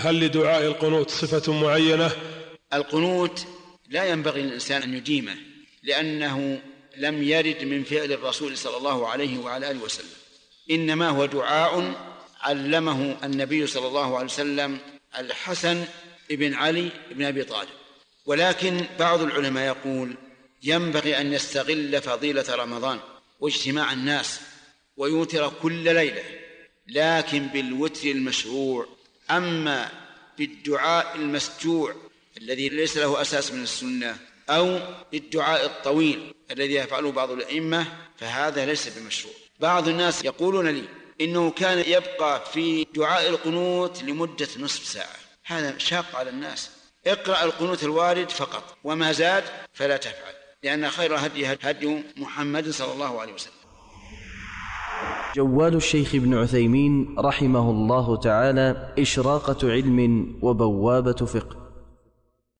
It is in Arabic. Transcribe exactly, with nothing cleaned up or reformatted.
هل لدعاء القنوت صفة معينة؟ القنوت لا ينبغي للإنسان أن يديمه، لأنه لم يرد من فعل الرسول صلى الله عليه وعلى آله وسلم، إنما هو دعاء علمه النبي صلى الله عليه وسلم الحسن ابن علي بن أبي طالب. ولكن بعض العلماء يقول ينبغي أن يستغل فضيلة رمضان واجتماع الناس ويوتر كل ليلة، لكن بالوتر المشروع. أما بالدعاء المسجوع الذي ليس له أساس من السنة أو الدعاء الطويل الذي يفعله بعض الأئمة فهذا ليس بمشروع. بعض الناس يقولون لي إنه كان يبقى في دعاء القنوت لمدة نصف ساعة، هذا شاق على الناس. اقرأ القنوت الوارد فقط، وما زاد فلا تفعل، لأن خير هدي هدي محمد صلى الله عليه وسلم. جوال الشيخ ابن عثيمين رحمه الله تعالى إشراقة علم وبوابة فقه.